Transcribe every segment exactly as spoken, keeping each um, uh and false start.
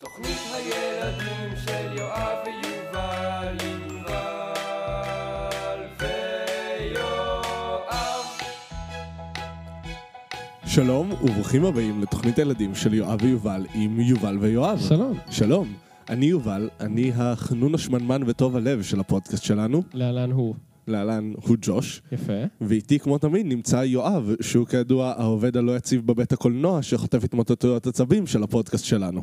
תוכנית הילדים של יואב ויובל, יובל ויואב. שלום וברוכים הבאים לתוכנית הילדים של יואב ויובל עם יובל ויואב. שלום. שלום. אני יובל, אני החנון השמנמן וטוב הלב של הפודקאסט שלנו. לאלן הוא. לאלן הוא ג'וש. יפה. ואיתי כמו תמיד נמצא יואב, שהוא כידוע העובד הלא יציב בבית הקולנוע שחוטף התמוטטויות עצבים של הפודקאסט שלנו.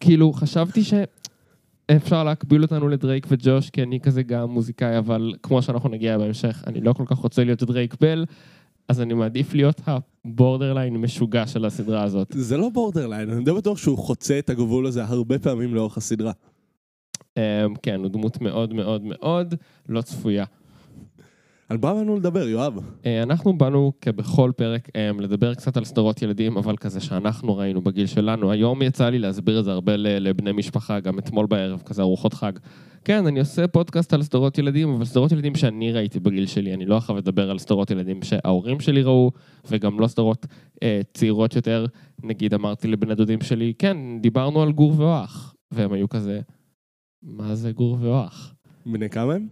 כאילו, חשבתי שאפשר להקביל אותנו לדרייק וג'וש, כי אני כזה גם מוזיקאי, אבל כמו שאנחנו נגיע בהמשך, אני לא כל כך רוצה להיות דרייק בל, אז אני מעדיף להיות הבורדרליין משוגע של הסדרה הזאת. זה לא בורדרליין, אני די בטוח שהוא חוצה את הגבול הזה הרבה פעמים לאורך הסדרה. כן, הוא דמות מאוד מאוד מאוד לא צפויה. על מה באנו לדבר, יואב? אנחנו באנו כבכל פרק לדבר קצת על סדרות ילדים, אבל כזה שאנחנו ראינו בגיל שלנו. היום יצא לי להסביר את זה הרבה לבני משפחה, גם אתמול בערב, כזה ארוחות חג. כן, אני עושה פודקאסט על סדרות ילדים, אבל סדרות ילדים שאני ראיתי בגיל שלי, אני לא אחר לדבר על סדרות ילדים שההורים שלי ראו, וגם לא סדרות אה, צעירות יותר. נגיד אמרתי לבני דודים שלי, כן, דיברנו על גור ואוח, והם היו כזה, מה זה גור ואוח? בני כמה הם?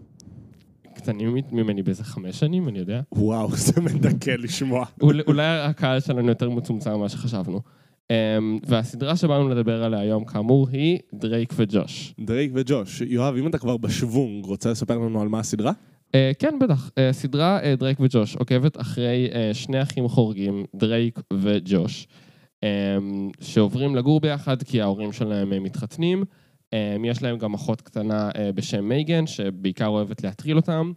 קטנים ממני באיזה חמש שנים, אני יודע. וואו, זה מדכא לשמוע. אולי הקהל שלנו יותר מצומצם ממה שחשבנו. והסדרה שבאנו לדבר עליה היום, כאמור, היא דרייק וג'וש. דרייק וג'וש. יואב, אם אתה כבר בשוונג, רוצה לספר לנו על מה הסדרה? כן, בטח. סדרה דרייק וג'וש עוקבת אחרי שני אחים חורגים, דרייק וג'וש, שעוברים לגור ביחד כי ההורים שלהם מתחתנים, יש להם גם אחות קטנה בשם מייגן, שבעיקר אוהבת להטריל אותם.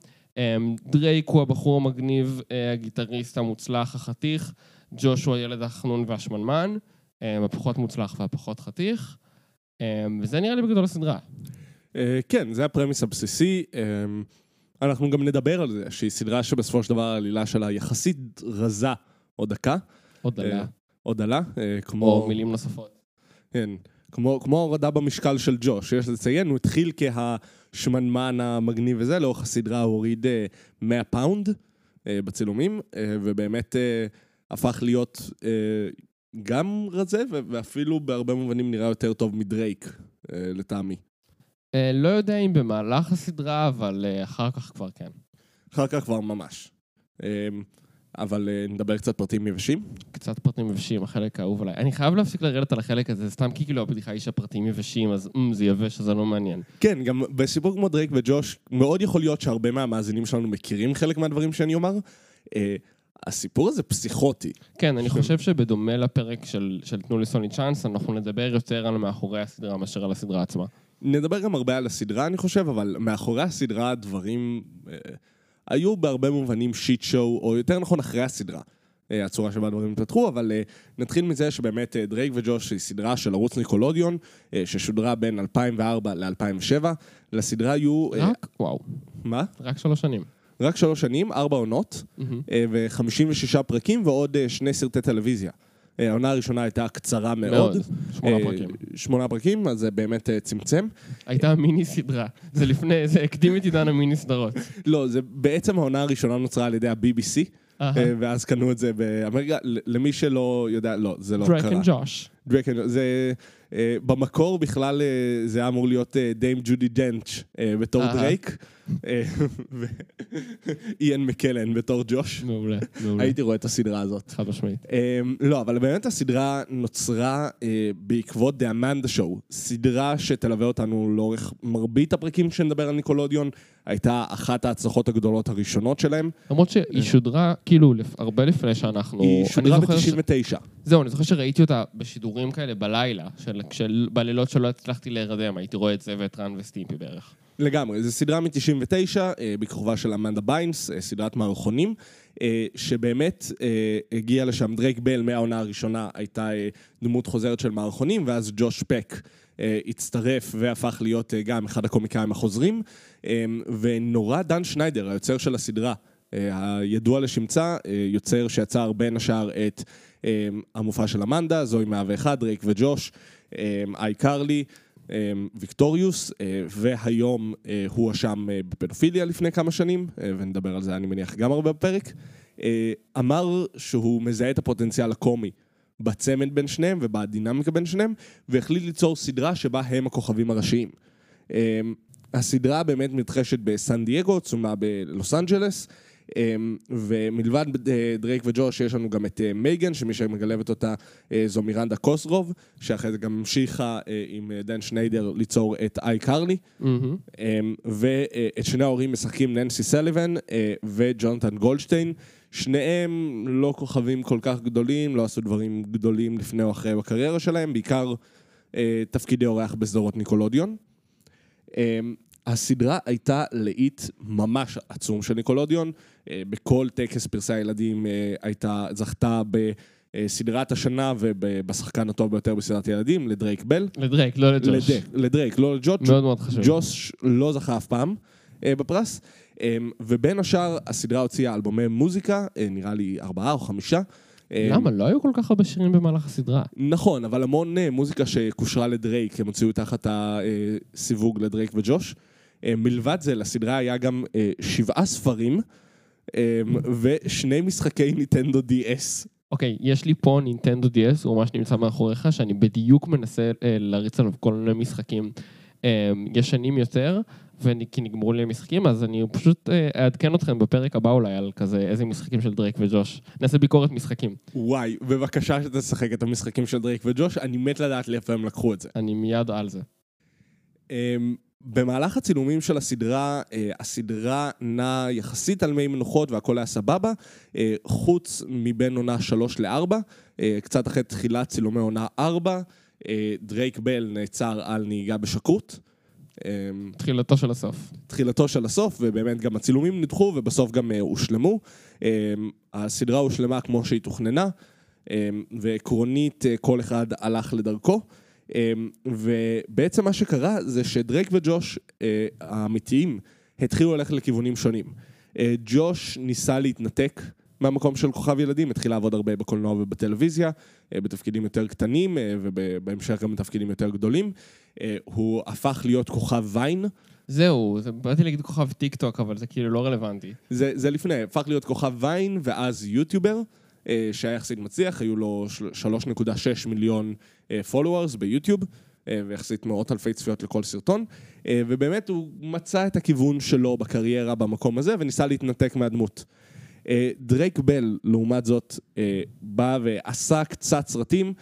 דרייק הוא הבחור המגניב, הגיטריסט המוצלח, החתיך. ג'וש הוא הילד החנון והשמנמן, הפחות מוצלח והפחות חתיך. וזה נראה לי בגדול הסדרה. כן, זה הפרמיס הבסיסי. אנחנו גם נדבר על זה, שהיא סדרה שבסופו של דבר העלילה שלה יחסית רזה או דקה. או דלה. או דלה. או מילים נוספות. כן. כמו, כמו הורדה במשקל של ג'וש, יש לציין, הוא התחיל כהשמנמן המגניב וזה, לאורך הסדרה הוא הוריד מאה פאונד בצילומים, ובאמת הפך להיות גם רזה, ואפילו בהרבה מובנים נראה יותר טוב מדרייק, לטעמי. לא יודע אם במהלך הסדרה, אבל אחר כך כבר כן. אחר כך כבר ממש. אבל נדבר קצת פרטים יבשים. קצת פרטים יבשים, החלק האהוב עליי. אני חייב להפסיק לרדת על החלק הזה, סתם כי כאילו הבדיחה היא שהפרטים יבשים, אז זה יבש, אז זה לא מעניין. כן, גם בסיפור כמו דרייק וג'וש, מאוד יכול להיות שהרבה מהמאזינים שלנו מכירים חלק מהדברים שאני אומר. הסיפור הזה פסיכוטי. כן, אני חושב שבדומה לפרק של תנו לי סוני צ'אנס, אנחנו נדבר יותר על מאחורי הסדרה מאשר על הסדרה עצמה. נדבר גם הרבה על הסדרה, אני חושב, אבל מאחורי הסדרה דברים היו בהרבה מובנים שיט שואו, או יותר נכון אחרי הסדרה, הצורה שבה הדברים התפתחו, אבל נתחיל מזה שבאמת דרייק וג'וש היא סדרה של ערוץ ניקולודיון, ששודרה בין אלפיים וארבע ל-אלפיים ושבע, לסדרה היו... רק? וואו. מה? רק שלוש שנים. רק שלוש שנים, ארבע עונות, ו-חמישים ושישה פרקים, ועוד שני סרטי טלוויזיה. העונה הראשונה הייתה קצרה מאוד. מאוד, שמונה פרקים. שמונה פרקים, אז זה באמת צמצם. הייתה מיני סדרה. זה לפני, זה הקדים את עידן המיני סדרות. לא, זה בעצם העונה הראשונה נוצרה על ידי ה-בי בי סי, ואז קנו את זה באמריקה, למי שלא יודע, לא, זה לא קרה. דרייק וג'וש. דרייק וג'וש. זה, במקור בכלל זה היה אמור להיות דיים ג'ודי דנץ' בתור דרייק, ואיין מקלן בתור ג'וש. מעולה, מעולה. הייתי רואה את הסדרה הזאת. חד משמעית. לא, אבל באמת הסדרה נוצרה בעקבות The Amanda Show, סדרה שתלווה אותנו לאורך מרבית הפרקים שנדבר על ניקולודיון, הייתה אחת ההצלחות הגדולות הראשונות שלהם. למרות שהיא שודרה, כאילו, הרבה לפני שאנחנו... היא שודרה ב-תשעים ותשע. זהו, אני זוכר שראיתי אותה בשידורים כאלה בלילה, בלילות שלא הצלחתי להירדם, הייתי רואה את זה ואת רן וסטימפי בערך. לגמרי, זו סדרה מ-תשעים ותשע, בכוכבה של אמנדה ביינס, סדרת מערכונים, שבאמת הגיע לשם דרייק בל, מהעונה הראשונה הייתה דמות חוזרת של מערכונים, ואז ג'וש פק הצטרף והפך להיות גם אחד הקומיקאים החוזרים, ונורא דן שניידר, היוצר של הסדרה, הידוע לשמצה, יוצר שיצר בין השאר את המופע של אמנדה, זוהי מאה ואחת, דרייק וג'וש, iCarly, ויקטוריוס, והיום הוא אשם בפדופיליה לפני כמה שנים, ונדבר על זה אני מניח גם הרבה בפרק, אמר שהוא מזהה את הפוטנציאל הקומי בצמד בין שניהם ובדינמיקה בין שניהם, והחליט ליצור סדרה שבה הם הכוכבים הראשיים. הסדרה באמת מתרחשת בסן דייגו, צולמה בלוס אנג'לס, ומלבד דרייק וג'וש שיש לנו גם את מייגן, שמי שמגלבת אותה זו מירנדה קוסגרוב, שאחרי זה גם המשיכה עם דן שניידר ליצור את iCarly, ואת שני ההורים משחקים ננסי סליבן וג'ונתן גולדשטיין, שניהם לא כוכבים כל כך גדולים, לא עשו דברים גדולים לפני או אחרי בקריירה שלהם, בעיקר תפקידי אורח בסדרות ניקולודיון. הסדרה הייתה לעית ממש עצום של ניקולודיון, בכל טקס פרסי הילדים הייתה זכתה בסדרת השנה ובשחקן הטוב ביותר בסדרת הילדים, לדרייק בל. לדרייק, לא לג'וש. לדרייק, לדרייק לא לג'וש. מאוד מאוד חשוב. ג'וש לא זכה אף פעם בפרס, ובין השאר הסדרה הוציאה אלבומי מוזיקה, נראה לי ארבעה או חמישה. למה? לא היו כל כך הרבה שירים במהלך הסדרה. נכון, אבל המון מוזיקה שקושרה לדרייק, הם הוציאו תחת הסיווג לדרייק וג'וש. מלבד זה, לסדרה היה גם שבעה ספרים ושני משחקי ניטנדו די אס. אוקיי, יש לי פה ניטנדו די אס, הוא ממש נמצא מאחוריך, שאני בדיוק מנסה להריץ עליו כל מיני משחקים ישנים יותר, וכי נגמרו לי משחקים, אז אני פשוט אעדכן אתכם בפרק הבא אולי על כזה איזה משחקים של דרייק וג'וש. נעשה ביקורת משחקים. וואי, בבקשה שתשחק את המשחקים של דרייק וג'וש, אני מת לדעת לאיפה הם לקחו את זה. אני מיד על זה. במהלך הצילומים של הסדרה, הסדרה נעה יחסית על מי מנוחות והכל היה סבבה, חוץ מבין עונה שלוש לארבע, קצת אחרי תחילת צילומי עונה ארבע, דרייק בל נעצר על נהיגה בשכרות. תחילתו של הסוף. תחילתו של הסוף, ובאמת גם הצילומים נדחו ובסוף גם הושלמו. הסדרה הושלמה כמו שהיא תוכננה, ועקרונית כל אחד הלך לדרכו. ובעצם מה שקרה זה שדרייק וג'וש האמיתיים התחילו ללכת לכיוונים שונים. ג'וש ניסה להתנתק מהמקום של כוכב ילדים, התחיל לעבוד הרבה בקולנוע ובטלוויזיה, בתפקידים יותר קטנים, ובהמשך גם בתפקידים יותר גדולים. הוא הפך להיות כוכב ויין. זהו, זה, באתי להגיד כוכב טיק טוק, אבל זה כאילו לא רלוונטי. זה, זה לפני, הפך להיות כוכב ויין, ואז יוטיובר, שהיה יחסית מצליח, היו לו שלוש נקודה שש מיליון followers ביוטיוב, ויחסית מאות אלפי צפיות לכל סרטון, ובאמת הוא מצא את הכיוון שלו בקריירה במקום הזה, וניסה להתנתק מהדמות. דרייק בל, לעומת זאת, בא ועשה קצת סרטים,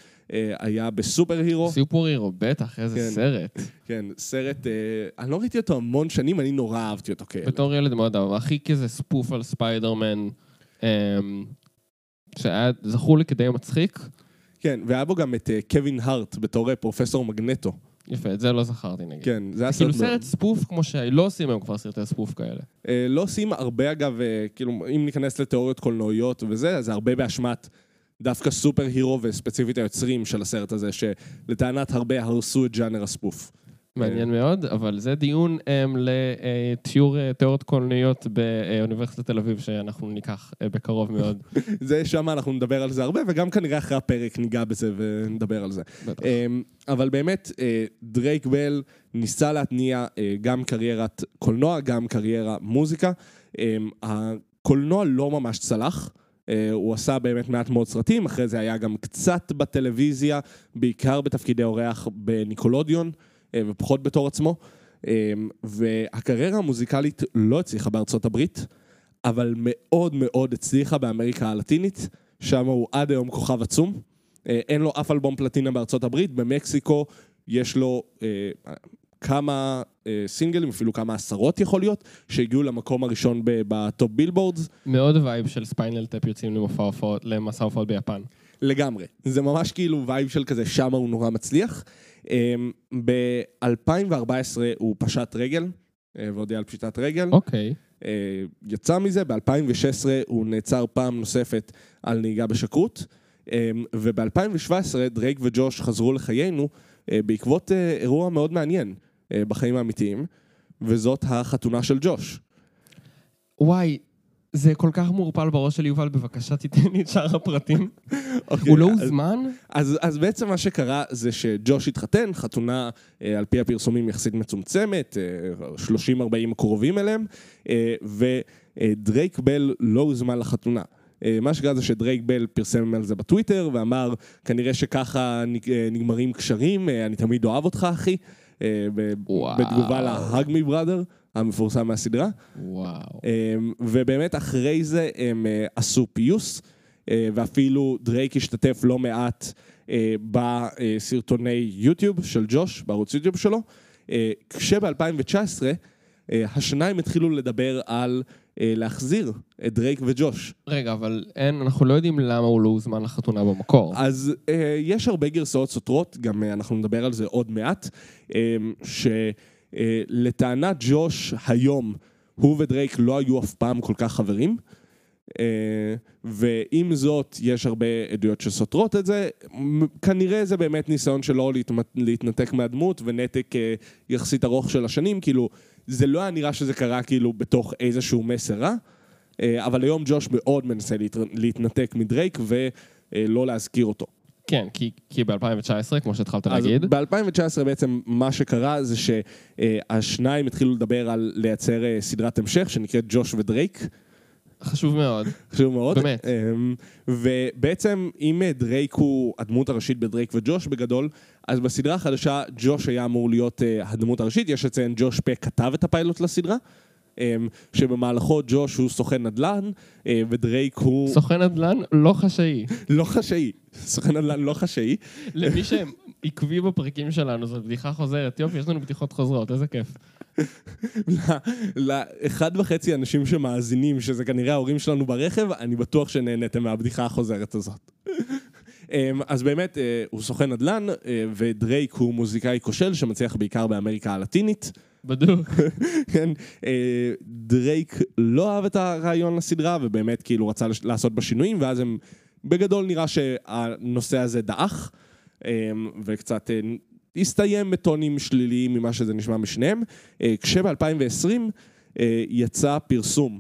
היה בסופר הירו. סופר הירו, בטח, איזה סרט. כן, סרט, אני לא ראיתי אותו המון שנים, אני נורא אהבתי אותו כאלה. בתור ילד מאוד אהב, הכי כזה ספוף על ספיידרמן, שזכו לי כדי מצחיק. כן, והיה בו גם את קווין הארט, בתור פרופסור מגנטו. יפה, את זה לא זכרתי נגיד. כן, זה היה סרט... כאילו סרט ספוף כמו שלא עושים הם כבר סרטי ספוף כאלה. לא עושים הרבה אגב, כאילו אם ניכנס לתיאוריות קולנועיות וזה, זה הרבה באשמת דווקא סופר הירו וספציפית היוצרים של הסרט הזה, שלטענת הרבה הרסו את ג'אנר הספוף. מעניין מאוד, אבל זה דיון לתיאור תיאוריות קולנועיות באוניברסיטת תל אביב שאנחנו ניקח בקרוב מאוד. זה שם אנחנו נדבר על זה הרבה, וגם כנראה אחרי הפרק ניגע בזה ונדבר על זה. אבל באמת דרייק בל ניסה להתניע גם קריירת קולנוע, גם קריירה מוזיקה. הקולנוע לא ממש צלח, הוא עשה באמת מעט מאוד סרטים, אחרי זה היה גם קצת בטלוויזיה, בעיקר בתפקידי אורח בניקולודיון, ופחות בתור עצמו, והקריירה המוזיקלית לא הצליחה בארצות הברית, אבל מאוד מאוד הצליחה באמריקה הלטינית, שם הוא עד היום כוכב עצום, אין לו אף אלבום פלטינה בארצות הברית, במקסיקו יש לו כמה סינגלים, אפילו כמה עשרות יכול להיות, שהגיעו למקום הראשון בטופ בילבורדס. מאוד וייב של ספיינל טאפ יוצאים למסע הופעות ביפן. לגמרי, זה ממש כאילו וייב של כזה, שם הוא נורא מצליח. ב-אלפיים וארבע עשרה הוא פשט רגל, והודיע על פשיטת רגל. אוקיי. יצא מזה, ב-אלפיים ושש עשרה הוא נעצר פעם נוספת על נהיגה בשכרות, וב-אלפיים ושבע עשרה דרייק וג'וש חזרו לחיינו בעקבות אירוע מאוד מעניין בחיים האמיתיים, וזאת החתונה של ג'וש. וואי, זה כל כך מורפל בראש שלי, יובל, בבקשה תיתן לי את שאר הפרטים. הוא לא הוזמן? אז בעצם מה שקרה זה שג'וש התחתן, חתונה על פי הפרסומים יחסית מצומצמת, שלושים ארבעים קרובים אליהם, ודרייק בל לא הוזמן לחתונה. מה שקרה זה שדרייק בל פרסם על זה בטוויטר, ואמר, כנראה שככה נגמרים קשרים, אני תמיד אוהב אותך, אחי, בתגובה להאג מי בראדר, המפורסם מהסדרה. וואו. ובאמת אחרי זה הם עשו פיוס, ואפילו דרייק השתתף לא מעט בסרטוני יוטיוב של ג'וש, בערוץ יוטיוב שלו, כשב-אלפיים תשע עשרה השניים התחילו לדבר על להחזיר את דרייק וג'וש. רגע, אבל אין, אנחנו לא יודעים למה הוא לא הוזמן לחתונה במקור. אז אה, יש הרבה גרסאות סותרות, גם אה, אנחנו נדבר על זה עוד מעט, אה, שלטענת אה, ג'וש היום, הוא ודרייק לא היו אף פעם כל כך חברים, אה, ועם זאת יש הרבה עדויות שסותרות את זה, כנראה זה באמת ניסיון שלו להתמת, להתנתק מהדמות, ונתק אה, יחסית ארוך של השנים, כאילו, זה לא היה נראה שזה קרה כאילו בתוך איזשהו מסר רע, אבל היום ג'וש מאוד מנסה להתנתק מדרייק ולא להזכיר אותו. כן, כי, כי ב-אלפיים תשע עשרה, כמו שהתחלת להגיד. אז ב-אלפיים תשע עשרה בעצם מה שקרה זה שהשניים התחילו לדבר על לייצר סדרת המשך שנקראת ג'וש ודרייק. חשוב מאוד. חשוב מאוד. באמת. ובעצם אם דרייק הוא הדמות הראשית בדרייק וג'וש בגדול, אז בסדרה החדשה ג'וש היה אמור להיות הדמות הראשית. יש לציין ג'וש פק כתב את הפיילוט לסדרה, שבמהלכו ג'וש הוא סוכן נדל"ן, ודרייק הוא... סוכן נדל"ן לא חשאי. לא חשאי. סוכן נדל"ן לא חשאי. למי שהם עקבי בפרקים שלנו, זו בדיחה חוזרת. יופי, יש לנו בדיחות חוזרות, איזה כיף. לאחד וחצי אנשים שמאזינים, שזה כנראה ההורים שלנו ברכב, אני בטוח שנהנתם מהבדיחה החוזרת הזאת. אז באמת, הוא סוכן נדל"ן, ודרייק הוא מוזיקאי כושל, שמצליח בעיקר באמריקה הלטינית. בדוק. כן, דרייק לא אהב את הרעיון לסדרה, ובאמת כאילו רצה לעשות בשינויים, ואז הם בגדול נראה שהנושא הזה דאח, וקצת הסתיים בטונים שליליים ממה שזה נשמע משניהם, כשב-אלפיים עשרים יצא פרסום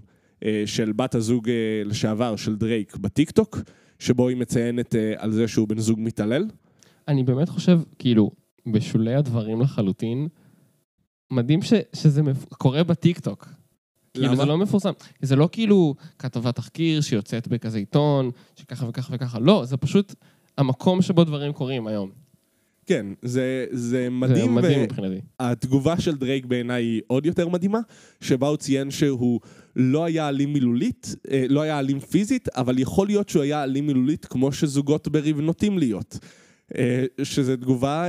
של בת הזוג לשעבר של דרייק בטיקטוק, שבו היא מציינת על זה שהוא בן זוג מתעלל. אני באמת חושב, כאילו, בשולי הדברים לחלוטין, מדהים ש, שזה קורה בטיקטוק. למה? כאילו זה לא מפורסם. זה לא כאילו כתבת תחקיר שיוצאת בכזה עיתון, שככה וככה וככה. לא, זה פשוט המקום שבו דברים קורים היום. כן, זה, זה מדהים. זה מדהים מבחינתי. התגובה של דרייק בעיניי היא עוד יותר מדהימה, שבה הוא ציין שהוא לא היה אלים מילולית, לא היה אלים פיזית, אבל יכול להיות שהוא היה אלים מילולית כמו שזוגות בריב נוטים להיות. שזו תגובה...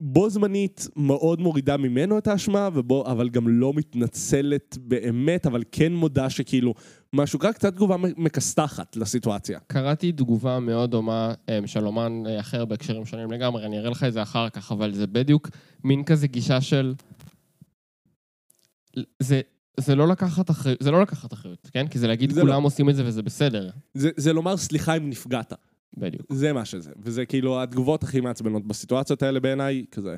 בו זמנית מאוד מורידה ממנו את האשמה, ובו, אבל גם לא מתנצלת באמת, אבל כן מודה שכאילו משהו קרה, קצת תגובה מקסטחת לסיטואציה. קראתי תגובה מאוד דומה של אומן אחר בהקשרים שונים לגמרי, אני אראה לך את זה אחר כך, אבל זה בדיוק מין כזה גישה של... זה... זה לא לקחת אחריות, זה לא לקחת אחריות, כן? כי זה להגיד זה כולם לא... עושים את זה וזה בסדר. זה, זה לומר סליחה אם נפגעת. בדיוק. זה מה שזה, וזה כאילו התגובות הכי מעצבנות בסיטואציות האלה בעיניי, כזה,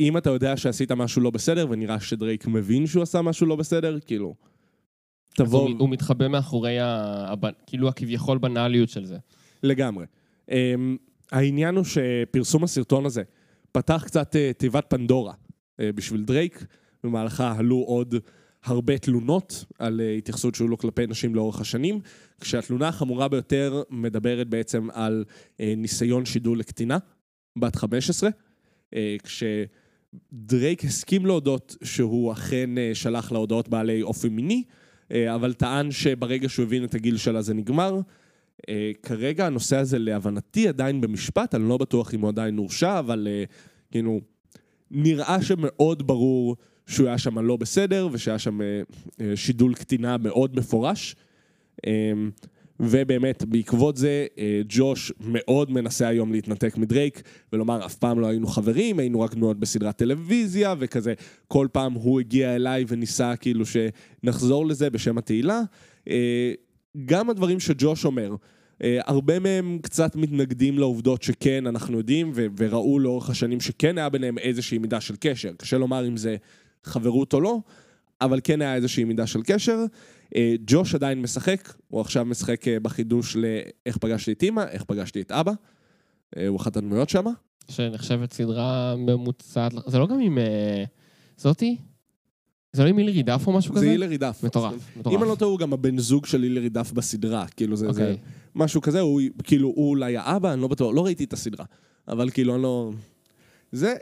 אם אתה יודע שעשית משהו לא בסדר, ונראה שדרייק מבין שהוא עשה משהו לא בסדר, כאילו, תבוא... הוא מתחבא מאחורי ה... כאילו הכביכול בנאליות של זה. לגמרי. העניין הוא שפרסום הסרטון הזה פתח קצת תיבת פנדורה בשביל דרייק, במהלכה עלו עוד... הרבה תלונות על התייחסות שהוא לא כלפי נשים לאורך השנים, כשהתלונה החמורה ביותר מדברת בעצם על ניסיון שידול לקטינה, בת חמש עשרה, כשדרייק הסכים להודות שהוא אכן שלח להודעות בעלי אופי מיני, אבל טען שברגע שהוא הבין את הגיל שלה זה נגמר. כרגע הנושא הזה להבנתי עדיין במשפט, אני לא בטוח אם הוא עדיין נורשע, אבל כאילו, נראה שמאוד ברור שהוא היה שם לא בסדר, ושהיה שם שידול קטינה מאוד מפורש, ובאמת בעקבות זה, ג'וש מאוד מנסה היום להתנתק מדרייק, ולומר, אף פעם לא היינו חברים, היינו רק מאוד בסדרת טלוויזיה, וכזה, כל פעם הוא הגיע אליי וניסה כאילו שנחזור לזה בשם התהילה. גם הדברים שג'וש אומר, הרבה מהם קצת מתנגדים לעובדות שכן, אנחנו יודעים, וראו לאורך השנים שכן היה ביניהם איזושהי מידה של קשר, קשה לומר אם זה חברות או לא, אבל כן היה איזושהי מידה של קשר. ג'וש עדיין משחק, הוא עכשיו משחק בחידוש לאיך פגשתי את אמא, איך פגשתי את אבא, הוא אחת הדמויות שמה. שנחשבת סדרה ממוצעת, זה לא גם עם זאתי? זה לא עם הילי רידף או משהו כזה? זה הילי רידף. מטורף. אם אני לא טועה, הוא גם הבן זוג של הילי רידף בסדרה, כאילו זה משהו כזה, הוא אולי האבא, אני לא בטוח, לא ראיתי את הסדרה, אבל כאילו אני לא... זה,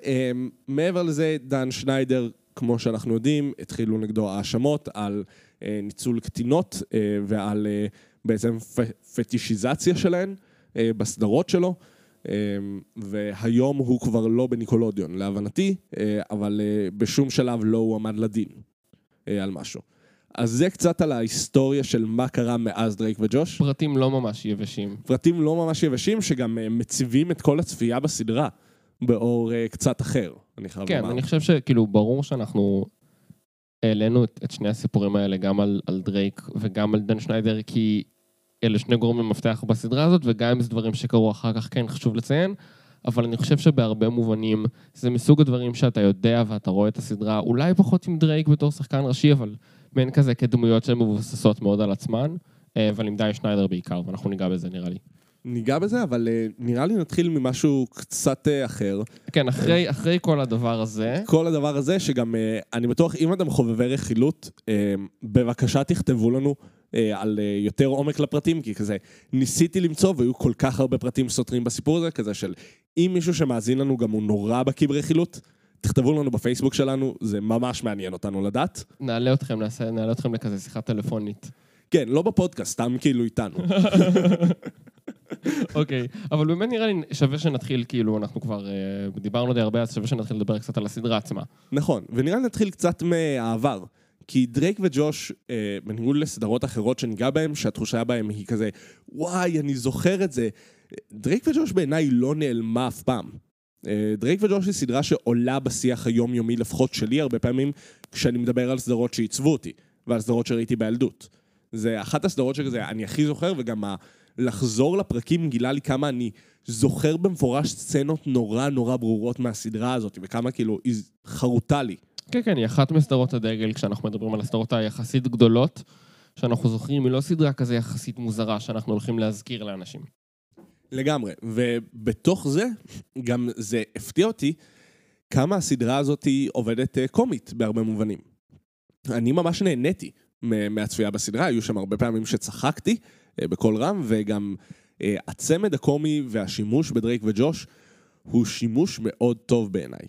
מעבר לזה, דן שניידר, כמו שאנחנו יודעים, התחילו נגדו האשמות על ניצול קטינות ועל בעצם פטישיזציה שלהן בסדרות שלו, והיום הוא כבר לא בניקולודיון, להבנתי, אבל בשום שלב לא הוא עמד לדין על משהו. אז זה קצת על ההיסטוריה של מה קרה מאז דרייק וג'וש. פרטים לא ממש יבשים. פרטים לא ממש יבשים, שגם מציבים את כל הצפייה בסדרה, באור קצת אחר. אני חייב כן, לומר. אני חושב שכאילו ברור שאנחנו העלינו את, את שני הסיפורים האלה, גם על, על דרייק וגם על דן שניידר, כי... אלה שני גורמים מפתח בסדרה הזאת, וגם אם זה דברים שקרו אחר כך, כן, חשוב לציין, אבל אני חושב שבהרבה מובנים, זה מסוג הדברים שאתה יודע, ואתה רואה את הסדרה, אולי פחות עם דרייק בתור שחקן ראשי, אבל מעין כזה כדמויות שהן מבוססות מאוד על עצמן, אבל עם דן שניידר בעיקר, ואנחנו ניגע בזה נראה לי. ניגע בזה, אבל נראה לי נתחיל ממשהו קצת אחר. כן, אחרי, אחרי כל הדבר הזה. כל הדבר הזה, שגם אני בטוח, אם אתם חובבי רכילות, בבקשה תכתבו לנו על יותר עומק לפרטים, כי כזה ניסיתי למצוא, והיו כל כך הרבה פרטים סותרים בסיפור הזה, כזה של אם מישהו שמאזין לנו גם הוא נורא בקיא ברכילות, תכתבו לנו בפייסבוק שלנו, זה ממש מעניין אותנו לדעת. נעלה אתכם, נעשה, נעלה אתכם לכזה שיחה טלפונית. כן, לא בפודקאסט, סתם כאילו איתנו. אוקיי, אבל באמת נראה לי שווה שנתחיל, כאילו אנחנו כבר דיברנו די הרבה, אז שווה שנתחיל לדבר קצת על הסדרה עצמה. נכון, ונראה לי נתחיל קצת מהעבר. כי דרייק וג'וש, אה, בניגוד לסדרות אחרות שניגע בהם, שהתחושה בהם היא כזה, וואי, אני זוכר את זה. דרייק וג'וש בעיניי לא נעלמה אף פעם. אה, דרייק וג'וש היא סדרה שעולה בשיח היומיומי, לפחות שלי הרבה פעמים, כשאני מדבר על סדרות שעיצבו אותי, ועל סדרות שראיתי בילדות. זה אחת הסדרות שכזה, אני הכי זוכר, וגם ה- לחזור לפרקים גילה לי כמה אני זוכר במפורש סצנות נורא נורא ברורות מהסדרה הזאת, וכמה כאילו היא חרוטה לי. כן, כן, היא אחת מסדרות הדגל, כשאנחנו מדברים על הסדרות היחסית גדולות, שאנחנו זוכרים, היא לא סדרה כזה יחסית מוזרה, שאנחנו הולכים להזכיר לאנשים. לגמרי, ובתוך זה, גם זה הפתיע אותי, כמה הסדרה הזאת היא עובדת קומית בהרבה מובנים. אני ממש נהניתי מהצפייה בסדרה, היו שם הרבה פעמים שצחקתי בכל רם, וגם הצמד הקומי והשימוש בדרייק וג'וש, הוא שימוש מאוד טוב בעיניי.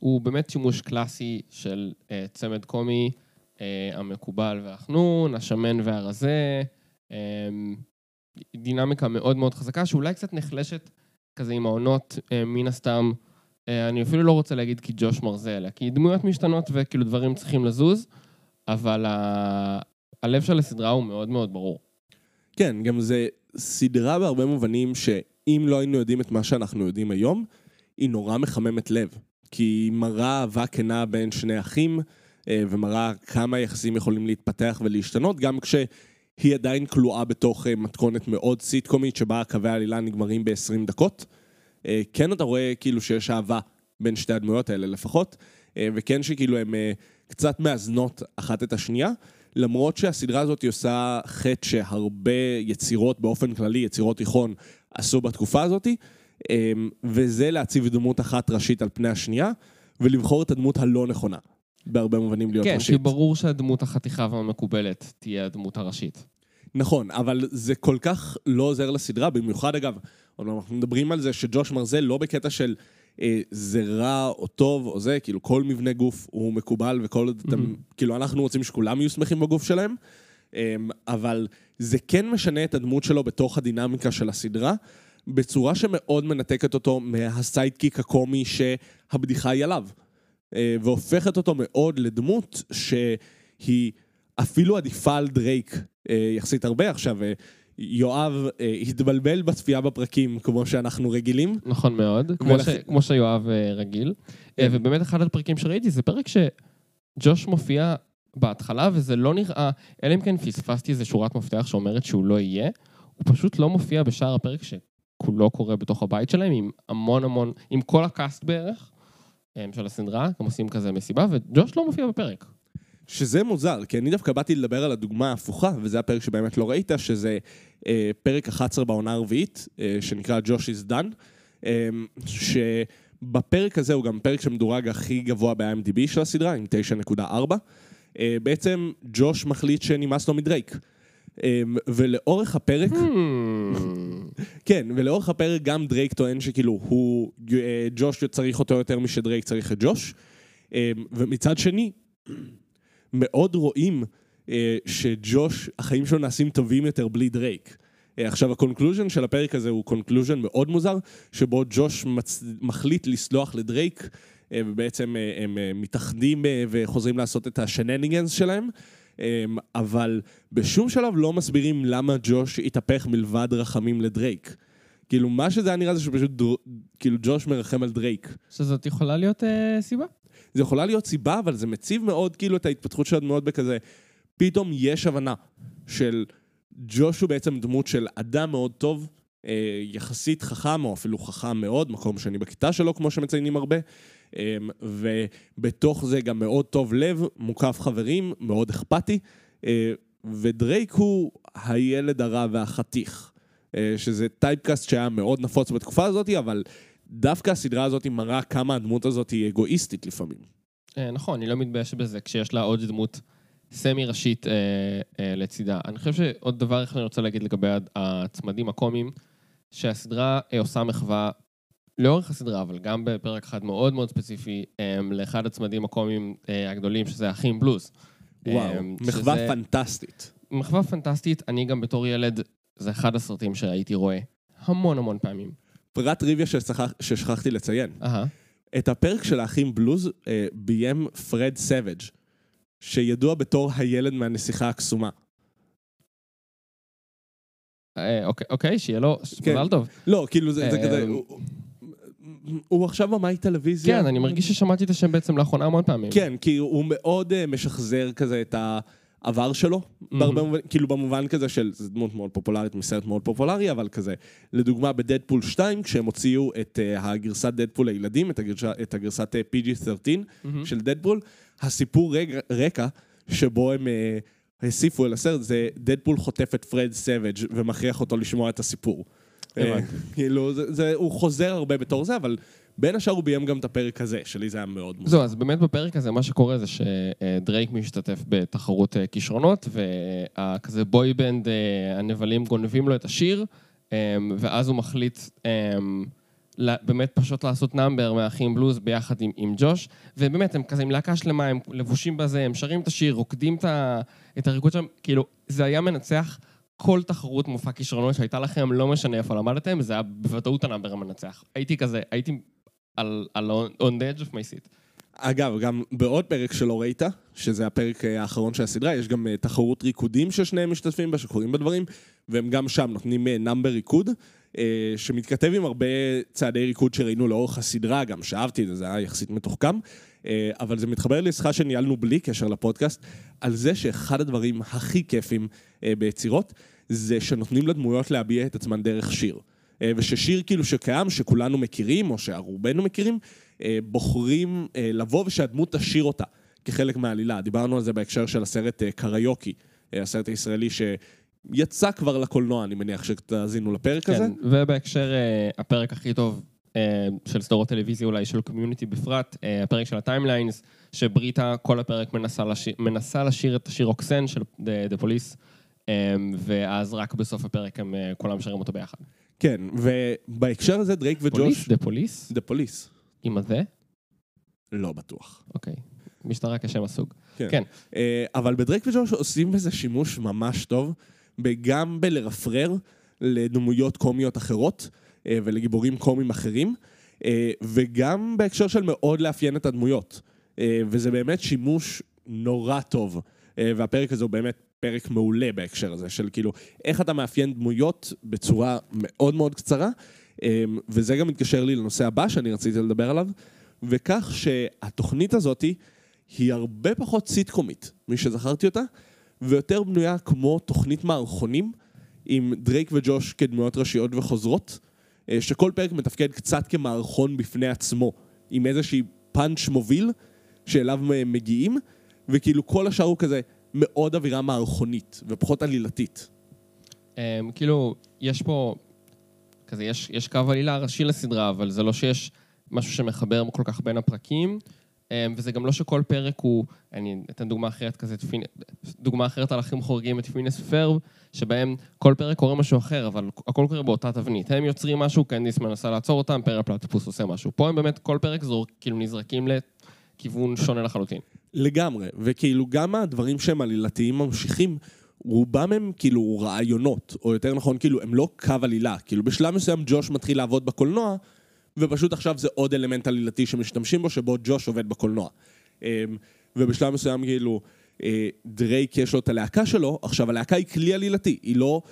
הוא באמת שימוש קלאסי של uh, צמד קומי, uh, המקובל והחנון, השמן והרזה, um, דינמיקה מאוד מאוד חזקה, שאולי קצת נחלשת כזה עם העונות uh, מן הסתם. Uh, אני אפילו לא רוצה להגיד כי ג'וש מרזה, אלא כי דמויות משתנות וכאילו דברים צריכים לזוז, אבל ה- הלב של הסדרה הוא מאוד מאוד ברור. כן, גם זה סדרה בהרבה מובנים שאם לא היינו יודעים את מה שאנחנו יודעים היום, היא נורא מחממת לב. כי היא מראה אהבה כנה בין שני אחים, ומראה כמה יחסים יכולים להתפתח ולהשתנות, גם כשהיא עדיין כלואה בתוך מתכונת מאוד סיטקומית, שבה קווי העלילה נגמרים ב-עשרים דקות. כן אתה רואה כאילו שיש אהבה בין שתי הדמויות האלה לפחות, וכן שכאילו הן קצת מאזנות אחת את השנייה, למרות שהסדרה הזאת עושה חטא שהרבה יצירות באופן כללי, יצירות תיכון, עשו בתקופה הזאת, וזה להציב דמות אחת ראשית על פני השנייה, ולבחור את הדמות הלא נכונה, בהרבה מובנים להיות ראשית. כן, כי ברור שהדמות החתיכה והמקובלת תהיה הדמות הראשית. נכון, אבל זה כל כך לא עוזר לסדרה, במיוחד אגב, אנחנו מדברים על זה שג'וש מרזה לא בקטע של זה רע או טוב או זה, כאילו כל מבנה גוף הוא מקובל, וכאילו אנחנו רוצים שכולם יהיו שמחים בגוף שלהם, אבל זה כן משנה את הדמות שלו בתוך הדינמיקה של הסדרה, בצורה שמאוד מנתקת אותו מהסיידקיק הקומי שהבדיחה היא עליו, והופכת אותו מאוד לדמות שהיא אפילו עדיפה על דרייק יחסית הרבה. עכשיו, יואב התבלבל בצפייה בפרקים כמו שאנחנו רגילים. נכון מאוד, כמו, ש... כמו שיואב רגיל. ובאמת אחד הפרקים שראיתי זה פרק שג'וש מופיע בהתחלה, וזה לא נראה, אלא אם כן פספסתי איזה שורת מפתח שאומרת שהוא לא יהיה, הוא פשוט לא מופיע בשאר הפרק ש... כולו קורה בתוך הבית שלהם, עם המון המון, עם כל הקאסט בערך, של הסדרה, הם עושים כזה מסיבה, וג'וש לא מופיע בפרק. שזה מוזר, כי אני דווקא באתי לדבר על הדוגמה ההפוכה, וזה הפרק שבאמת לא ראית, שזה אה, פרק אחת עשרה בעונה הרביעית, אה, שנקרא ג'וש איז דן, אה, שבפרק הזה הוא גם פרק שמדורג הכי גבוה ב-איי אם די בי של הסדרה, עם תשע נקודה ארבע, בעצם ג'וש מחליט שנמאס לו מדרייק. ולאורך הפרק... כן, ולאורך הפרק גם דרייק טוען שכאילו, הוא, ג'וש צריך אותו יותר משדרייק צריך את ג'וש. ומצד שני, מאוד רואים שג'וש, החיים שלו נעשים טובים יותר בלי דרייק. עכשיו, הקונקלוז'ן של הפרק הזה הוא קונקלוז'ן מאוד מוזר, שבו ג'וש מצ... מחליט לסלוח לדרייק, ובעצם הם מתאחדים וחוזרים לעשות את השנניגנס שלהם, אבל בשום שלב לא מסבירים למה ג'וש התהפך מלבד רחמים לדרייק. כאילו, מה שזה היה נראה זה שפשוט דר... כאילו, ג'וש מרחם על דרייק. שזאת יכולה להיות uh, סיבה? זה יכולה להיות סיבה, אבל זה מציב מאוד, כאילו, את ההתפתחות שלו מאוד בכזה. פתאום יש הבנה של... ג'וש הוא בעצם דמות של אדם מאוד טוב, יחסית חכם, או אפילו חכם מאוד, מקום שאני בכיתה שלו, כמו שמציינים הרבה, ובתוך זה גם מאוד טוב לב, מוקף חברים, מאוד אכפתי, ודרייק הוא הילד הרע והחתיך, שזה טייפקאסט שהיה מאוד נפוץ בתקופה הזאת, אבל דווקא הסדרה הזאת מראה כמה הדמות הזאת היא אגואיסטית לפעמים. נכון, אני לא מתבייש בזה, כשיש לה עוד דמות סמי ראשית אה, אה, לצידה. אני חושב שעוד דבר איך אני רוצה להגיד לגבי הצמדים הקומיים, שהסדרה אה, עושה מחווה, לאורך הסדרה, אבל גם בפרק אחד מאוד מאוד ספציפי, אה, לאחד הצמדים הקומיים אה, הגדולים, שזה האחים בלוז. וואו, אה, מחווה שזה, פנטסטית. מחווה פנטסטית, אני גם בתור ילד, זה אחד הסרטים שהייתי רואה המון המון פעמים. פרט ריביה ששכח, ששכחתי לציין. אה. את הפרק של האחים בלוז אה, ביים פרד סאבג' שידוע בתור הילד מהנסיכה הקסומה. אוקיי, אוקיי, שיהיה לו מזל טוב. לא, כאילו זה כזה... הוא עכשיו במאי טלוויזיה. כן, אני מרגיש ששמעתי את השם בעצם לאחרונה המון פעמים. כן, כי הוא מאוד משחזר כזה את העבר שלו, כאילו במובן כזה של דמות מאוד פופולרית, מסרט מאוד פופולרי, אבל כזה, לדוגמה בדדפול שתיים, כשהם הוציאו את הגרסת דדפול לילדים, את הגרסת פי ג'י שלוש עשרה של דדפול, הסיפור רקע שבו הם הסיפו אל הסרט זה דדפול חוטף את פרד סאבג' ומכריח אותו לשמוע את הסיפור. כאילו, הוא חוזר הרבה בתור זה, אבל בין השאר הוא ביים גם את הפרק הזה, שלי זה היה מאוד מוזר. זהו, אז באמת בפרק הזה מה שקורה זה שדרייק משתתף בתחרות כישרונות, וכזה בויבנד, הנבלים גונבים לו את השיר, ואז הוא מחליט... באמת פשוט לעשות נאמבר מהאחים בלוז ביחד עם ג'וש, ובאמת הם כזה עם להקה שלמה, הם לבושים בזה, הם שרים את השיר, רוקדים את הריקוד שם, כאילו זה היה מנצח כל תחרות מופע כישרונות שהייתה לכם, לא משנה איפה למדתם, זה היה בוודאות הנאמבר המנצח. הייתי כזה, הייתי על on the edge of my seat. אגב, גם בעוד פרק שלא ראית, שזה הפרק האחרון של הסדרה, יש גם תחרות ריקודים ששניהם משתתפים בה, שקוראים בדברים, והם גם שם נותנים נאמבר ריקוד, שמתכתב עם הרבה צעדי ריקוד שראינו לאורך הסדרה, גם שאהבתי את זה, זה היה יחסית מתוחכם, אבל זה מתחבר לשיחה שניהלנו בלי קשר לפודקאסט, על זה שאחד הדברים הכי כיפים ביצירות, זה שנותנים לדמויות להביע את עצמן דרך שיר. וששיר כאילו שקיים, שכולנו מכירים, או שהרובנו מכירים, בוחרים לבוא ושהדמות תשיר אותה, כחלק מהעלילה. דיברנו על זה בהקשר של הסרט קריוקי, הסרט הישראלי ש... יצא כבר לקולנוע, אני מניח שתאזינו לפרק הזה. כן, ובהקשר הפרק הכי טוב של סדרות טלוויזיה אולי, של קומיוניטי בפרט, הפרק של הטיימליינס, שבריטה כל הפרק מנסה לשיר את השיר אוקסן של The Police, ואז רק בסוף הפרק הם כולם שרים אותו ביחד. כן, ובהקשר הזה דרייק וג'וש... The Police? The Police. עם הזה? לא בטוח. אוקיי. משטרה כשם הסוג. כן. אבל בדרייק וג'וש עושים בזה שימוש ממש טוב, וגם בלרפרר לדמויות קומיות אחרות ולגיבורים קומיים אחרים, וגם בהקשר של מאוד לאפיין את הדמויות. וזה באמת שימוש נורא טוב, והפרק הזה הוא באמת פרק מעולה בהקשר הזה, של כאילו איך אתה מאפיין דמויות בצורה מאוד מאוד קצרה, וזה גם מתקשר לי לנושא הבא שאני רציתי לדבר עליו, וכך שהתוכנית הזאת היא הרבה פחות סיטקומית, מי שזכרתי אותה, ויותר בנויה כמו תוכנית מערכונים, עם דרייק וג'וש כדמויות ראשיות וחוזרות, שכל פרק מתפקד קצת כמערכון בפני עצמו, עם איזושהי פאנץ' מוביל, שאליו מגיעים, וכאילו כל השאר הוא כזה מאוד אווירה מערכונית, ופחות עלילתית. כאילו, יש פה, כזה, יש קו עלילה ראשי לסדרה, אבל זה לא שיש משהו שמחבר כל כך בין הפרקים, וזה גם לא שכל פרק הוא, אני אתן דוגמה אחרת כזה, דוגמה אחרת על אחים חורגים, את פינס ופרב, שבהם כל פרק קורה משהו אחר, אבל הכל קורה באותה תבנית. הם יוצרים משהו, קנדיס מנסה לעצור אותם, פרק פלטפוס עושה משהו. פה הם באמת כל פרק זורק, כאילו נזרקים לכיוון שונה לחלוטין. לגמרי, וכאילו גם הדברים שהם עלילתיים ממשיכים, רובם הם כאילו רעיונות, או יותר נכון, כאילו הם לא קו עלילה. כאילו בשלב מסוים ג'וש מתחיל לעבוד בקולנוע, ובשוט עכשיו זה עוד אלמנט עלילתי שמשתמשים בו, שבו ג'וש עובד בקולנוע. ובשלב מסוים כאילו, דרייק יש לו את הלהקה שלו, עכשיו הלהקה היא כלי עלילתי, היא לא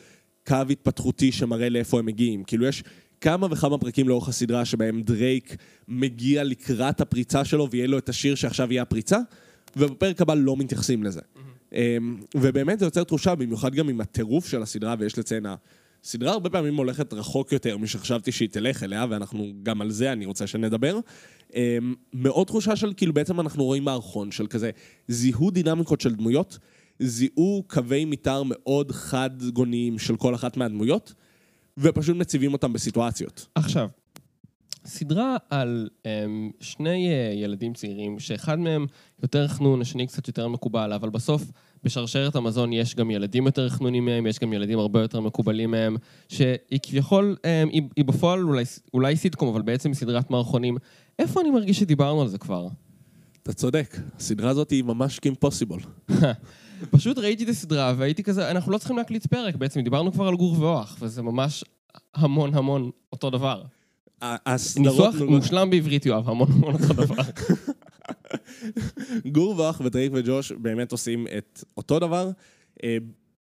קו התפתחותי שמראה לאיפה הם מגיעים. כאילו יש כמה וכמה פרקים לאורך הסדרה שבהם דרייק מגיע לקראת הפריצה שלו, ויהיה לו את השיר שעכשיו יהיה הפריצה, ובפרק הבא לא מתייחסים לזה. ובאמת זה יוצר תחושה, במיוחד גם עם הטירוף של הסדרה, ויש לציין הסדרה הרבה פעמים הולכת רחוק יותר משחשבתי שהיא תלך אליה, ואנחנו גם על זה אני רוצה שנדבר. מאוד תחושה של, כאילו בעצם אנחנו רואים מערכון של כזה, זיהו דינמיקות של דמויות, זיהו קווי מיתר מאוד חד גוניים של כל אחת מהדמויות, ופשוט מציבים אותם בסיטואציות. עכשיו, סדרה על שני ילדים צעירים, שאחד מהם יותר חנון, השני קצת יותר מקובל, אבל בסוף בשרשרת המזון יש גם ילדים יותר חנונים מהם, יש גם ילדים הרבה יותר מקובלים מהם, שהיא כביכול, היא, היא בפועל אולי, אולי סיטקום, אבל בעצם סדרת מערכונים. איפה אני מרגיש שדיברנו על זה כבר? אתה צודק, הסדרה הזאת היא ממש אימפוסיבול. פשוט ראיתי את הסדרה והייתי כזה, אנחנו לא צריכים להקליט פרק, בעצם דיברנו כבר על גור ואוח, וזה ממש המון המון אותו דבר. ניסוח מושלם בעברית יואב, המון המון לך דבר. גור ואח ודרייק וג'וש באמת עושים את אותו דבר,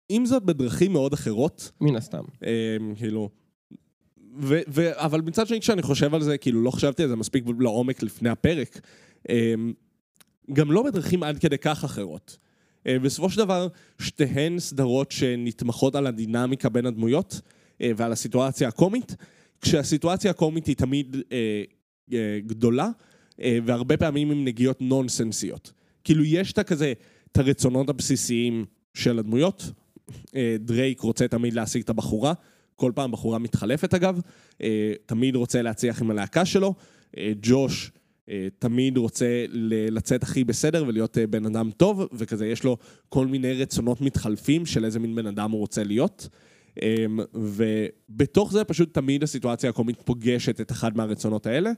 עם זאת בדרכים מאוד אחרות. מן הסתם. כאילו, אבל מצד שני כשאני חושב על זה, כאילו לא חשבתי על זה מספיק לעומק לפני הפרק, גם לא בדרכים עד כדי כך אחרות. בסופו של דבר, שתיהן סדרות שנתמכות על הדינמיקה בין הדמויות ועל הסיטואציה הקומית, כשהסיטואציה הקומית היא תמיד אה, אה, גדולה, אה, והרבה פעמים עם נגיעות נונסנסיות. כאילו יש את כזה, את הרצונות הבסיסיים של הדמויות, אה, דרייק רוצה תמיד להשיג את הבחורה, כל פעם בחורה מתחלפת אגב, אה, תמיד רוצה להצליח עם הלהקה שלו, אה, ג'וש אה, תמיד רוצה ל- לצאת הכי בסדר ולהיות אה, בן אדם טוב, וכזה יש לו כל מיני רצונות מתחלפים של איזה מין בן אדם הוא רוצה להיות, ובתוך זה פשוט תמיד הסיטואציה הקומית פוגשת את אחד מהרצונות האלה.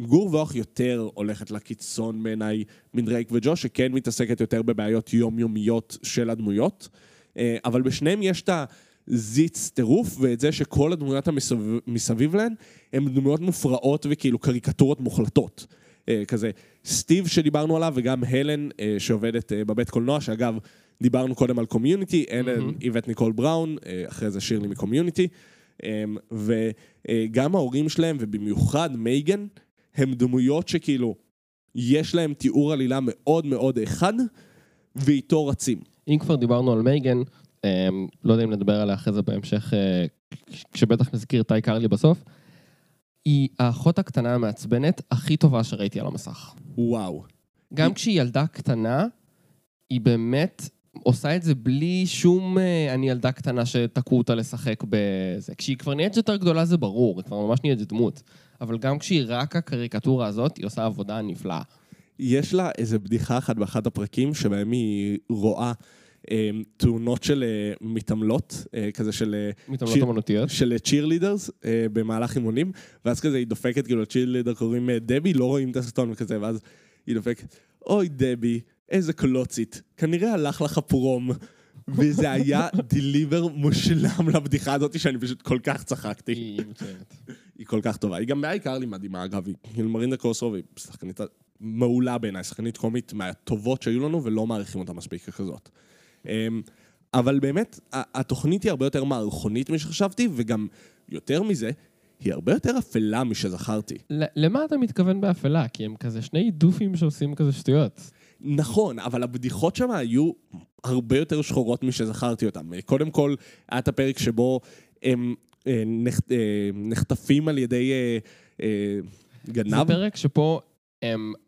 גור ואוח יותר הולכת לקיצון בעיניי מדרייק וג'וש, שכן מתעסקת יותר בבעיות יומיומיות של הדמויות, אבל בשניהם יש את הזיץ טירוף ואת זה שכל הדמויות המסביב להן הן דמויות מופרעות וכאילו קריקטורות מוחלטות. כזה סטיב שדיברנו עליו וגם הלן שעובדת בבית קולנוע, שאגב דיברנו קודם על קומיוניטי, אלן, איבט ניקול בראון, אחרי זה שירלי מקומיוניטי, וגם ההורים שלהם, ובמיוחד מייגן, הם דמויות שכאילו, יש להם תיאור עלילה מאוד מאוד אחד, ואיתו רצים. אם כבר דיברנו על מייגן, לא יודע אם נדבר עליה אחרי זה בהמשך, כשבטח נזכיר את iCarly בסוף, היא האחות הקטנה המעצבנת הכי טובה שראיתי על המסך. וואו. גם כשהיא ילדה קטנה, היא באמת עושה את זה בלי שום, אני ילדה קטנה שתקעו אותה לשחק בזה. כשהיא כבר נהיית יותר גדולה זה ברור, היא כבר ממש נהיית דמות. אבל גם כשהיא רק הקריקטורה הזאת, היא עושה עבודה נפלאה. יש לה איזו בדיחה אחת באחד הפרקים, שבהם היא רואה אה, תאונות של אה, מתעמלות, אה, כזה של... אה, מתעמלות צ'יר, אמנותיות. של צ'ירלידרס אה, במהלך אימונים, ואז כזה היא דופקת, כאילו צ'ירלידר קוראים דבי, לא רואים את הסרטון וכזה, ואז היא דופקת, אוי דבי, איזה קלוצית, כנראה הלך לך פרום, וזה היה דיליבר מושלם לבדיחה הזאת, שאני פשוט כל כך צחקתי. היא מצוינת. היא כל כך טובה. היא גם iCarly מדהימה, אגב, היא מרינדה קוסגרוב, היא שחקנית מעולה בעיניי, שחקנית קומית מהטובות שהיו לנו, ולא מעריכים אותה מספיק כזאת. אבל באמת, התוכנית היא הרבה יותר מערכונית משחשבתי, וגם יותר מזה, היא הרבה יותר אפלה משזכרתי. למה אתה מתכוון באפלה? כי הם כזה שני דופים שעושים כזה שטויות. נכון, אבל הבדיחות שם היו הרבה יותר שחורות משזכרתי אותם. קודם כל, היה את הפרק שבו הם נחטפים על ידי גנב. זה פרק שפה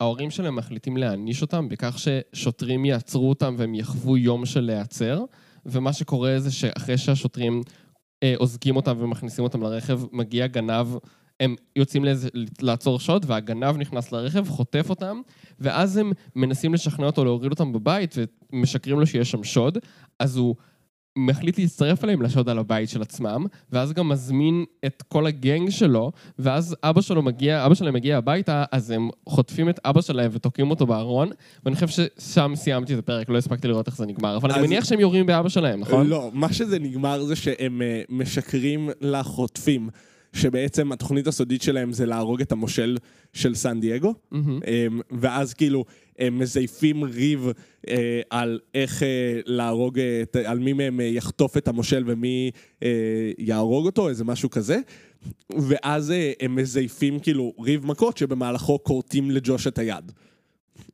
ההורים שלהם מחליטים להעניש אותם, בכך ששוטרים יעצרו אותם והם יחוו יום של להיעצר, ומה שקורה זה שאחרי שהשוטרים עוזקים אותם ומכניסים אותם לרכב, מגיע גנב הם יוצאים לעצור שוד, והגנב נכנס לרכב, חוטף אותם, ואז הם מנסים לשכנע אותו להוריד אותם בבית, ומשקרים לו שיש שם שוד, אז הוא מחליט להצטרף אליהם לשוד על הבית של עצמם, ואז גם מזמין את כל הגנג שלו, ואז אבא שלו מגיע, אבא שלהם מגיע הביתה, אז הם חוטפים את אבא שלהם ותוקעים אותו בארון, ואני חושב ששם סיימתי את הפרק, לא הספקתי לראות איך זה נגמר, אבל אני מניח שהם יורים באבא שלהם, נכון? לא, מה שזה נגמר זה שהם משקרים לחוטפים, שבעצם התוכנית הסודית שלהם זה להרוג את המושל של סן דייגו, ואז כאילו הם מזייפים ריב על איך להרוג, על מי מהם יחטוף את המושל ומי יהרוג אותו, איזה משהו כזה, ואז הם מזייפים כאילו ריב מכות שבמהלכו קורטים לג'וש את היד.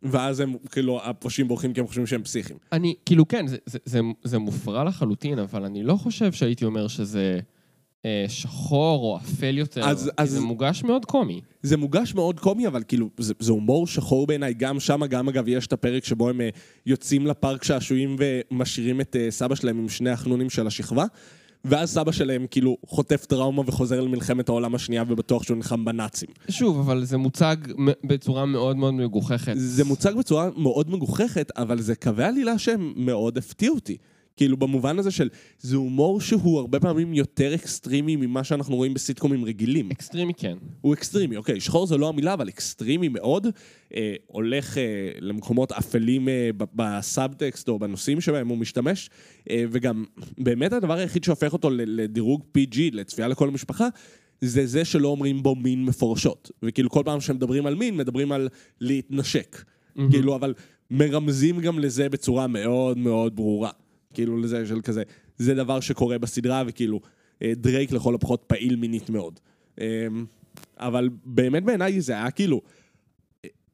ואז הם, כאילו, הפושים בורחים כי הם חושבים שהם פסיכים. אני, כאילו כן, זה, זה, זה, זה מופרע לחלוטין, אבל אני לא חושב שהייתי אומר שזה שחור או אפל יותר, אז, אז זה מוגש מאוד קומי. זה מוגש מאוד קומי, אבל כאילו, זה, זה הומור שחור בעיניי, גם שם, גם אגב, יש את הפרק שבו הם יוצאים לפארק שעשועים ומשאירים את סבא שלהם עם שני החנונים של השכבה, ואז סבא שלהם כאילו חוטף טראומה וחוזר למלחמת העולם השנייה ובטוח שהוא נחם בנאצים. שוב, אבל זה מוצג בצורה מאוד מאוד מגוחכת. זה מוצג בצורה מאוד מגוחכת, אבל זה קווי עלילה שהם מאוד הפתיעו אותי. כאילו במובן הזה של, זה הומור שהוא הרבה פעמים יותר אקסטרימי ממה שאנחנו רואים בסיטקומים רגילים. אקסטרימי כן. הוא אקסטרימי, אוקיי, שחור זה לא המילה, אבל אקסטרימי מאוד, אה, הולך אה, למקומות אפלים אה, בסאבטקסט או בנושאים שבהם הוא משתמש, אה, וגם באמת הדבר היחיד שהופך אותו לדירוג פי ג'י, לצפייה לכל המשפחה, זה זה שלא אומרים בו מין מפורשות. וכאילו כל פעם שמדברים על מין, מדברים על להתנשק. Mm-hmm. כאילו, אבל מרמזים גם לזה בצורה מאוד מאוד ברורה. כאילו לזה של כזה, זה דבר שקורה בסדרה, וכאילו דרייק לכל הפחות פעיל מינית מאוד. אבל באמת בעיניי זה היה כאילו,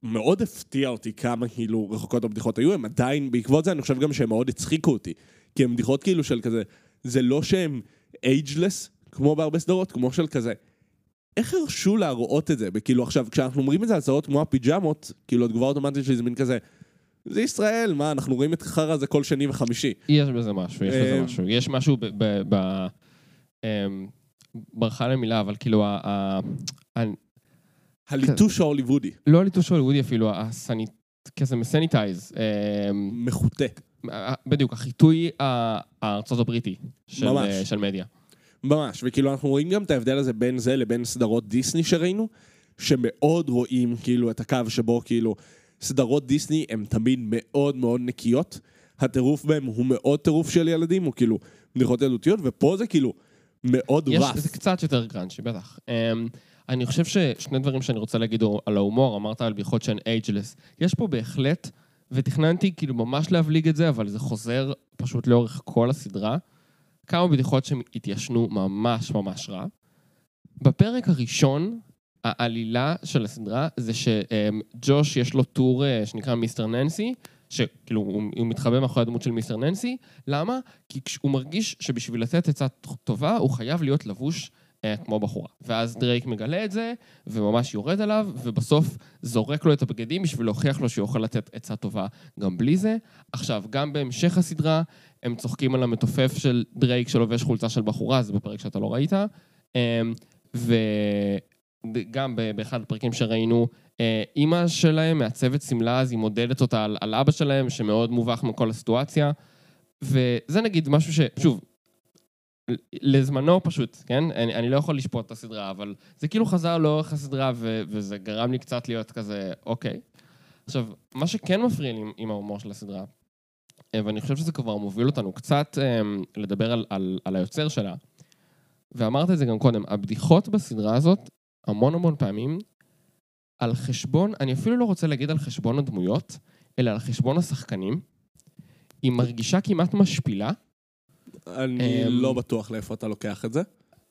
מאוד הפתיע אותי כמה כאילו רחוקות הבדיחות היו, הם עדיין, בעקבות זה אני חושב גם שהם מאוד הצחיקו אותי, כי הם בדיחות כאילו של כזה, זה לא שהם ageless, כמו בהרבה סדרות, כמו של כזה, איך הרשו להראות את זה? וכאילו עכשיו, כשאנחנו אומרים את זה על סדרות כמו הפיג'מות, כאילו התגובה האוטומטית שלי זה מין כזה, זה ישראל, מה? אנחנו רואים את חרא הזה כל שני וחמישי. יש בזה משהו, יש בזה משהו. יש משהו ברכה למילה, אבל כאילו הליטוש ההוליוודי. לא הליטוש ההוליוודי אפילו, כזה מסניטייז. מחוטה. בדיוק, החיטוי הארצות הבריטי של מדיה. ממש, וכאילו אנחנו רואים גם את ההבדל הזה בין זה לבין סדרות דיסני שראינו, שמאוד רואים כאילו את הקו שבו כאילו סדרות דיסני הן תמיד מאוד מאוד נקיות, הטירוף בהם הוא מאוד טירוף של ילדים, הוא כאילו בדיחות ילדותיות, ופה זה כאילו מאוד רף. זה קצת יותר גרנצ'י, בטח. אני חושב ששני דברים שאני רוצה להגיד על ההומור, אמרת על בדיחות שהן ageless, יש פה בהחלט, ותכננתי כאילו ממש להבליג את זה, אבל זה חוזר פשוט לאורך כל הסדרה, כמה בדיחות שהתיישנו ממש ממש רע. בפרק הראשון, העלילה של הסדרה זה שג'וש יש לו טור שנקרא מיסטר ננסי, שכאילו הוא מתחבא מאחורי הדמות של מיסטר ננסי. למה? כי הוא מרגיש שבשביל לתת עצה טובה הוא חייב להיות לבוש כמו בחורה. ואז דרייק מגלה את זה וממש יורד עליו, ובסוף זורק לו את הבגדים בשביל להוכיח לו שיוכל לתת עצה טובה גם בלי זה. עכשיו, גם בהמשך הסדרה הם צוחקים על המתופף של דרייק שלובש חולצה של בחורה, זה בפרק שאתה לא ראית. ו... גם באחד הפרקים שראינו, אמא שלהם מעצבת סמלה, אז היא מודדת אותה על, על אבא שלהם, שמאוד מובח מכל הסיטואציה, וזה נגיד משהו ש, שוב, לזמנו פשוט, כן? אני, אני לא יכול לשפוט את הסדרה, אבל זה כאילו חזר לאורך הסדרה, ו, וזה גרם לי קצת להיות כזה, אוקיי. עכשיו, מה שכן מפריע לי עם, עם ההומור של הסדרה, ואני חושב שזה כבר מוביל אותנו קצת לדבר על, על, על היוצר שלה, ואמרת את זה גם קודם, הבדיחות בסדרה הזאת, המון המון פעמים, על חשבון, אני אפילו לא רוצה להגיד על חשבון הדמויות, אלא על חשבון השחקנים, היא מרגישה כמעט משפילה. אני לא בטוח לאיפה אתה לוקח את זה.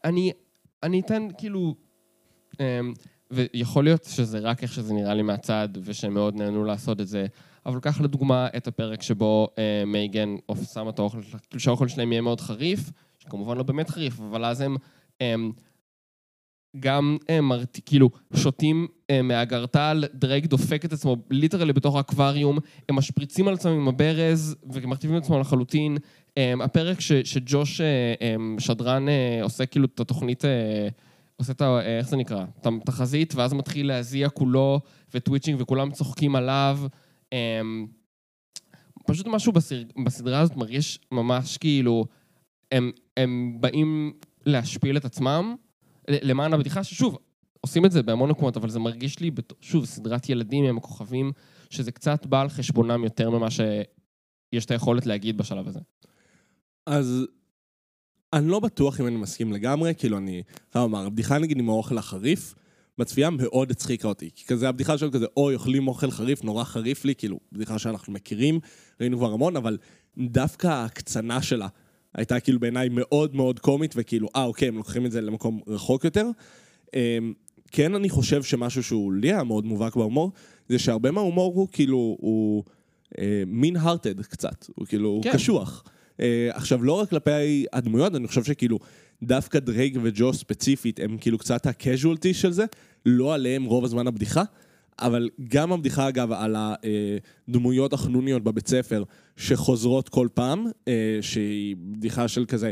אני, אני אתן כאילו, ויכול להיות שזה רק איך שזה נראה לי מהצד, ושמאוד נהנו לעשות את זה, אבל כך לדוגמה את הפרק שבו מייגן שמה את האוכל, שהאוכל שלהם יהיה מאוד חריף, שכמובן לא באמת חריף, אבל אז הם... גם הם כאילו שותים מהגרטל, דרייק דופק את עצמו ליטרלי בתוך האקווריום, הם משפריצים על עצמם עם הברז ומכתיבים את עצמם לחלוטין. הפרק שג'וש שדרן עושה כאילו את התוכנית עושה את ה... איך זה נקרא? תחזית, ואז מתחיל להזיע כולו, וטוויצ'ינג, וכולם צוחקים עליו. פשוט משהו בסדרה הזאת מרגיש ממש כאילו, הם, הם באים להשפיל את עצמם, למען הבדיחה ששוב, עושים את זה בהמון מקומות, אבל זה מרגיש לי, שוב, סדרת ילדים עם הכוכבים, שזה קצת בא על חשבונם יותר ממה שיש את היכולת להגיד בשלב הזה. אז אני לא בטוח אם אני מסכים לגמרי, כאילו אני, אני אומר, הבדיחה נגיד עם האוכל החריף, בצפייה מאוד הצחיקה אותי, כי כזה הבדיחה של כזה, אוי, אוכלים אוכל חריף, נורא חריף לי, כאילו, בדיחה שאנחנו מכירים, ראינו כבר המון, אבל דווקא ההקצנה שלה הייתה כאילו בעיניי מאוד מאוד קומית, וכאילו, אה, אוקיי, הם לוקחים את זה למקום רחוק יותר. כן, אני חושב שמשהו שהוא לי היה מאוד מובהק בהומור, זה שהרבה מההומור הוא כאילו, הוא mean-hearted קצת, הוא כאילו, הוא קשוח. עכשיו, לא רק כלפי הדמויות, אני חושב שכאילו, דווקא דרייק וג'ו ספציפית, הם כאילו קצת הקז'ואלטי של זה, לא עליהם רוב הזמן הבדיחה, אבל גם הבדיחה, אגב, על הדמויות החנוניות בבית ספר, שחוזרות כל פעם, שהיא בדיחה של כזה,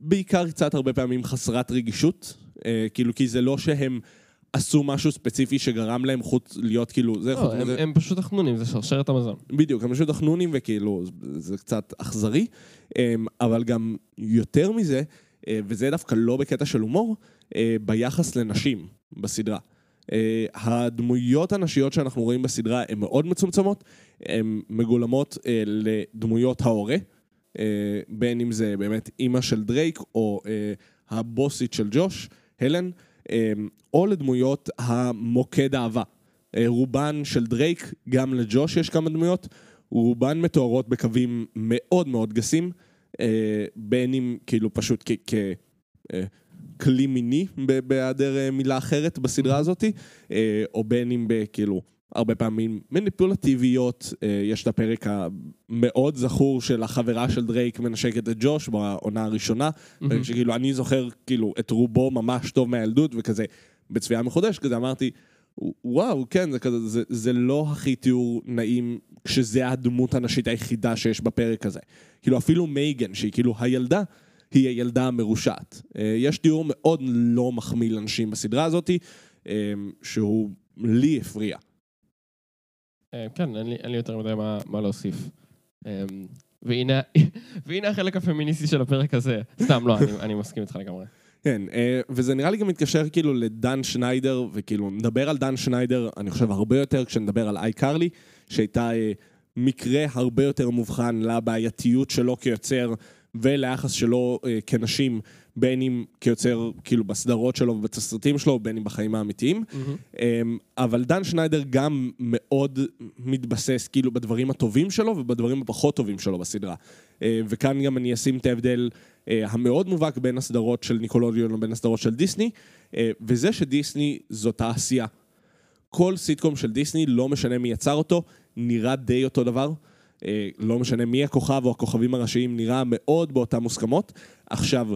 בעיקר קצת הרבה פעמים חסרת רגישות, כאילו, כי זה לא שהם עשו משהו ספציפי שגרם להם חוץ להיות כאילו... זה לא, הם, זה... הם פשוט החנונים, זה שרשרת המזון. בדיוק, הם פשוט החנונים וכאילו, זה קצת אכזרי, אבל גם יותר מזה, וזה דווקא לא בקטע של הומור, ביחס לנשים בסדרה. הדמויות הנשיות שאנחנו רואים בסדרה הן מאוד מצומצמות, הן מגולמות לדמויות ההורה, בין אם זה באמת אימא של דרייק או הבוסית של ג'וש, הלן, או לדמויות המוקד אהבה. רובן של דרייק, גם לג'וש יש כמה דמויות, רובן מתוארות בקווים מאוד מאוד גסים, בין אם כאילו פשוט ככלי מיני בהיעדר מילה אחרת בסדרה הזאת, או בין אם בכאילו הרבה פעמים מניפולטיביות. יש את הפרק המאוד זכור של החברה של דרייק מנשקת את ג'וש בעונה הראשונה, פרק שכאילו אני זוכר כאילו את רובו ממש טוב מהילדות, וכזה בצפייה מחודש כזה אמרתי וואו, כן, זה כזה, זה, זה לא הכי תיאור נעים כשזה הדמות הנשית היחידה שיש בפרק הזה. כאילו אפילו מייגן, שהיא כאילו הילדה, היא הילדה המרושעת. יש תיאור מאוד לא מחמיא לנשים בסדרה הזאת, שהוא לי הפריע. כן, אין לי, אין לי יותר מדי מה, מה להוסיף. והנה, והנה החלק הפמיניסטי של הפרק הזה. סתם, לא, אני, אני מסכים איתך לגמרי. כן, וזה נראה לי גם מתקשר כאילו לדן שניידר, וכאילו נדבר על דן שניידר, אני חושב הרבה יותר כשנדבר על iCarly, שהייתה מקרה הרבה יותר מובחן לבעייתיות שלו כיוצר, וליחס שלו כנשים, בין אם כיוצר כאילו בסדרות שלו ובתסרטים שלו, בין אם בחיים האמיתיים. Mm-hmm. אבל דן שניידר גם מאוד מתבסס כאילו בדברים הטובים שלו, ובדברים הפחות טובים שלו בסדרה. וכאן גם אני אשים את ההבדל המאוד מובהק בין הסדרות של ניקולודיון ובין הסדרות של דיסני, וזה שדיסני זאת העשייה. כל סיטקום של דיסני, לא משנה מי יצר אותו, נראה די אותו דבר, לא משנה מי הכוכב או הכוכבים הראשיים, נראה מאוד באותה מוסכמות. עכשיו,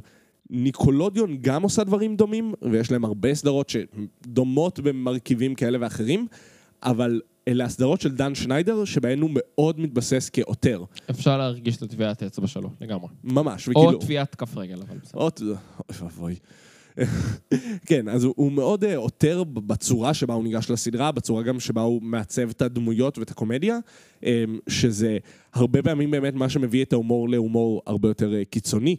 ניקולודיון גם עושה דברים דומים, ויש להם הרבה סדרות שדומות במרכיבים כאלה ואחרים, אבל אלה הסדרות של דן שניידר, שבהן הוא מאוד מתבסס כאותר. אפשר להרגיש את הטביעת האצבע שלו, לגמרי. ממש, וכאילו... או טביעת כף רגל, אבל בסדר. או... אוי, כן, אז הוא מאוד יותר בצורה שבה הוא ניגש לסדרה, בצורה גם שבה הוא מעצב את הדמויות ואת הקומדיה, שזה הרבה פעמים באמת מה שמביא את ההומור להומור הרבה יותר קיצוני,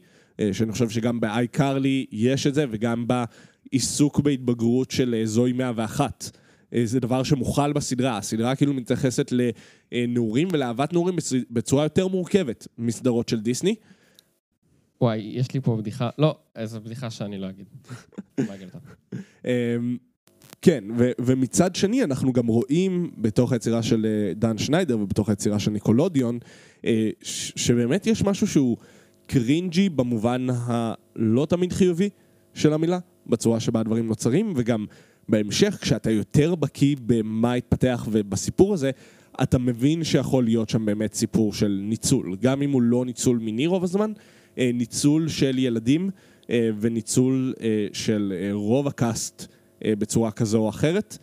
שאני חושב שגם ב-iCarly יש את זה, וגם בעיסוק בהתבגרות של זוי מאה ואחת. זה דבר שמוכל בסדרה. הסדרה כאילו מתייחסת לנעורים ולאהבת נעורים בצורה יותר מורכבת מסדרות של דיסני. וואי, יש לי פה בדיחה, לא, זו בדיחה שאני לא אגיד. כן, ומצד שני אנחנו גם רואים בתוך היצירה של דן שניידר ובתוך היצירה של ניקולודיון, שבאמת יש משהו שהוא קרינג'י במובן הלא תמיד חיובי של המילה, בצורה שבה הדברים נוצרים, וגם בהמשך, כשאתה יותר בקיא במה התפתח ובסיפור הזה, אתה מבין שיכול להיות שם באמת סיפור של ניצול, גם אם הוא לא ניצול מיני רוב הזמן, ניצול של ילדים וניצול של רוב הקאסט בצורה כזו או אחרת,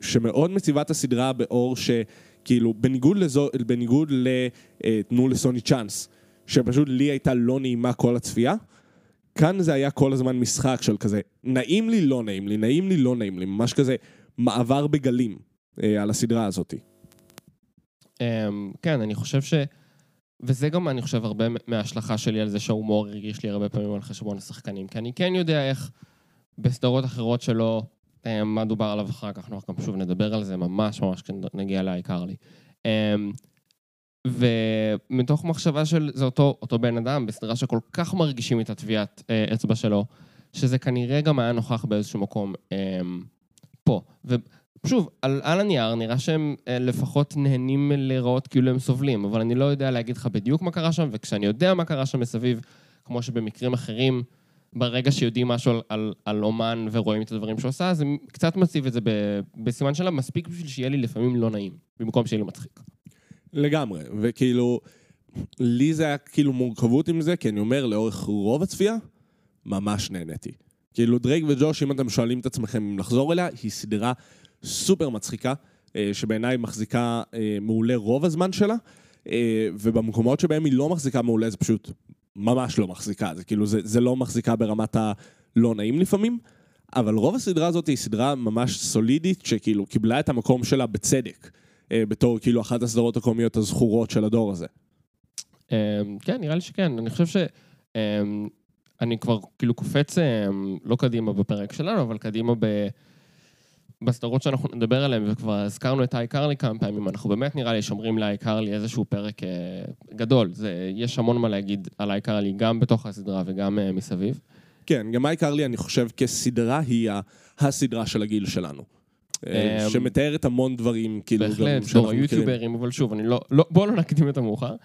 שמאוד מציבה את הסדרה באור שכאילו בניגוד לזו, בניגוד לתנו לסוני צ'אנס, שפשוט לי הייתה לא נעימה כל הצפייה, כאן זה היה כל הזמן משחק של כזה, נעים לי, לא נעים לי, נעים לי, לא נעים לי, ממש כזה מעבר בגלים על הסדרה הזאת. כן, אני חושב ש... וזה גם אני חושב הרבה מההשלכה שלי על זה שההומור הרגיש לי הרבה פעמים על חשבון השחקנים, כי אני כן יודע איך בסדרות אחרות שלא, מה דובר עליו אחר כך, אנחנו גם שוב נדבר על זה ממש ממש כשנגיע לאייקרלי. ומתוך מחשבה של זה אותו, אותו בן אדם, בסדרה שכל כך מרגישים את הטביעת אצבע שלו, שזה כנראה גם היה נוכח באיזשהו מקום פה. ושוב, על, על הנייר נראה שהם לפחות נהנים לראות כאילו הם סובלים, אבל אני לא יודע להגיד לך בדיוק מה קרה שם, וכשאני יודע מה קרה שם מסביב, כמו שבמקרים אחרים, ברגע שיודעים משהו על, על, על אומן ורואים את הדברים שעושה, זה קצת מציב את זה ב, בסימן שלה, מספיק בשביל שיהיה לי לפעמים לא נעים, במקום שיהיה לי מצחיק. לגמרי, וכאילו, לי זה היה כאילו מורכבות עם זה, כי אני אומר, לאורך רוב הצפייה, ממש נהניתי. כאילו, דרייק וג'וש, אם אתם שואלים את עצמכם אם לחזור אליה, היא סדרה סופר מצחיקה, שבעיניי מחזיקה מעולה רוב הזמן שלה, ובמקומות שבהם היא לא מחזיקה מעולה, זה פשוט ממש לא מחזיקה. זה כאילו, זה, זה לא מחזיקה ברמת הלא נעים לפעמים, אבל רוב הסדרה הזאת היא סדרה ממש סולידית, שכאילו קיבלה את המקום שלה בצדק. בתור כאילו אחת הסדרות הקומיות הזכורות של הדור הזה. כן, נראה לי שכן. אני חושב ש... אני כבר כאילו קופץ לא קדימה בפרק שלנו, אבל קדימה בסדרות שאנחנו נדבר עליהן, וכבר הזכרנו את iCarly כמה פעמים, אנחנו באמת נראה לי שומרים ל-iCarly איזשהו פרק גדול. יש המון מה להגיד על iCarly, גם בתוך הסדרה וגם מסביב. כן, גם iCarly אני חושב כסדרה היא הסדרה של הגיל שלנו. שמתארת המון דברים, כאילו בהחלט, דור היוטיוברים, אבל שוב, אני לא, לא, בוא לא נקדים את המאוחר.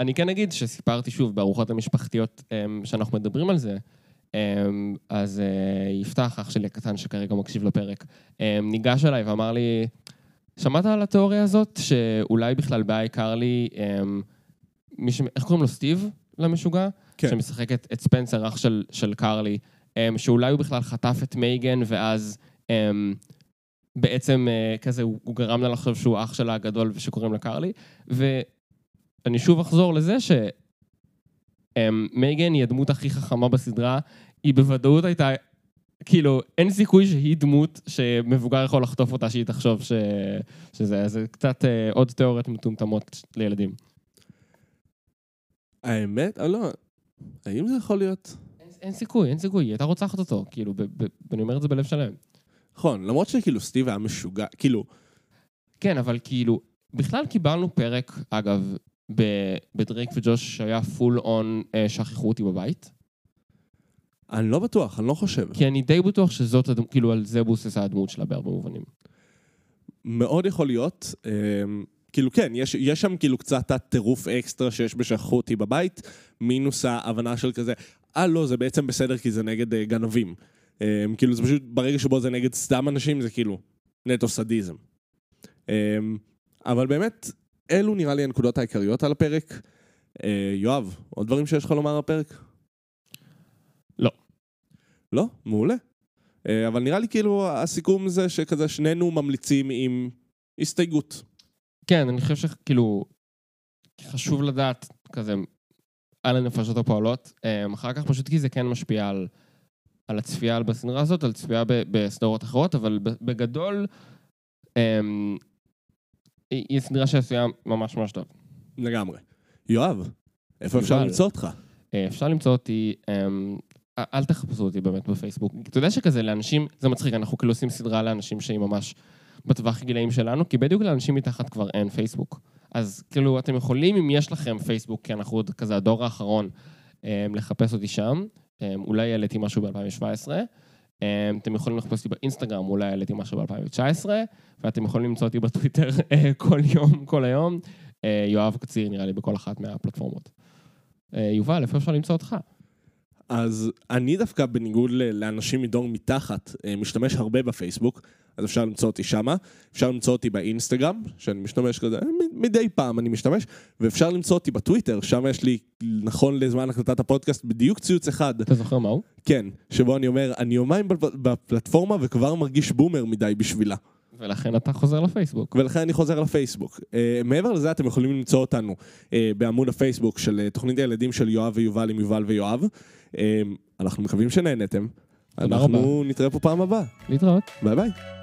אני כן אגיד שסיפרתי שוב בארוחות המשפחתיות שאנחנו מדברים על זה, אז יפתח, אח שלי הקטן שכרגע מקשיב לפרק, ניגש אליי ואמר לי, שמעת על התיאוריה הזאת? שאולי בכלל ב-iCarly, איך קוראים לו סטיב למשוגע? שמשחק את ספנסר, אח של קרלי, שאולי הוא בכלל חטף את מייגן ואז בעצם כזה הוא גרם לה לחשוב שהוא אח שלה הגדול ושקוראים לה קרלי, ואני שוב אחזור לזה שמייגן היא הדמות הכי חכמה בסדרה, היא בוודאות הייתה, כאילו אין סיכוי שהיא דמות שמבוגר יכול לחטוף אותה שהיא תחשוב שזה, זה קצת עוד תיאוריות מטומטמות לילדים. האמת? לא, האם זה יכול להיות? אין סיכוי, אין סיכוי, היא הייתה רוצחת אותו, כאילו, ואני אומר את זה בלב שלם. נכון, למרות שכאילו סטיב היה משוגע, כאילו... כן, אבל כאילו, בכלל קיבלנו פרק, אגב, בדרייק וג'וש שהיה פול און שכחו אותי בבית. אני לא בטוח, אני לא חושב. כי אני די בטוח שזאת, כאילו, על זה בוסס הדמות שלה בהרבה מובנים. מאוד יכול להיות, כאילו כן, יש, יש שם כאילו קצת הטירוף אקסטרה שיש בשכחו אותי בבית, מינוס ההבנה של כזה... אה לא, זה בעצם בסדר כי זה נגד אה, גנבים. אה, כאילו זה פשוט, ברגע שבו זה נגד סתם אנשים, זה כאילו נטו סדיזם. אה, אבל באמת, אלו נראה לי הנקודות העיקריות על הפרק. אה, יואב, עוד דברים שיש לך לומר על הפרק? לא. לא? מעולה. אה, אבל נראה לי כאילו הסיכום זה שכזה שנינו ממליצים עם הסתייגות. כן, אני חושב שכאילו חשוב לדעת כזה... על הנפשות הפועלות, אחר כך פשוט כי זה כן משפיע על, על הצפייה בסדרה הזאת, על צפייה ב, בסדרות אחרות, אבל בגדול, אמ, היא סדרה שעשויה ממש ממש טוב. לגמרי. יואב, איפה יובל. אפשר למצוא אותך? אפשר למצוא אותי, אמ, אל תחפשו אותי באמת בפייסבוק. אתה יודע שכזה לאנשים, זה מצחיק, אנחנו כאילו עושים סדרה לאנשים שהיא ממש בטווח גילאים שלנו, כי בדיוק לאנשים מתחת כבר אין פייסבוק. אז כאילו אתם יכולים, אם יש לכם פייסבוק, כי אנחנו עוד כזה הדור האחרון, לחפש אותי שם, אולי העליתי משהו ב-אלפיים שבע עשרה, אתם יכולים לחפש אותי באינסטגרם, אולי העליתי משהו ב-אלפיים תשע עשרה, ואתם יכולים למצוא אותי בטוויטר כל יום, כל היום, יואב קציר נראה לי בכל אחת מהפלטפורמות. יובל, איפה אפשר למצוא אותך? אז אני דווקא בניגוד לאנשים מדור מתחת, משתמש הרבה בפייסבוק, אז אפשר למצוא אותי שמה, אפשר למצוא אותי באינסטגרם, שאני משתמש כזה, מדי פעם אני משתמש, ואפשר למצוא אותי בטוויטר, שם יש לי, נכון לזמן הקלטת הפודקאסט, בדיוק ציוץ אחד. אתה זוכר מהו? כן, שבו אני אומר, אני יומיים בפלטפורמה וכבר מרגיש בומר מדי בשבילה. ולכן אתה חוזר לפייסבוק. ולכן אני חוזר לפייסבוק. מעבר לזה אתם יכולים למצוא אותנו בעמוד הפייסבוק של תוכנית הילדים של יואב ויובל עם יובל ויואב. אנחנו מקווים שנהנתם. אנחנו נתראה פה פעם הבאה. להתראות. ביי ביי.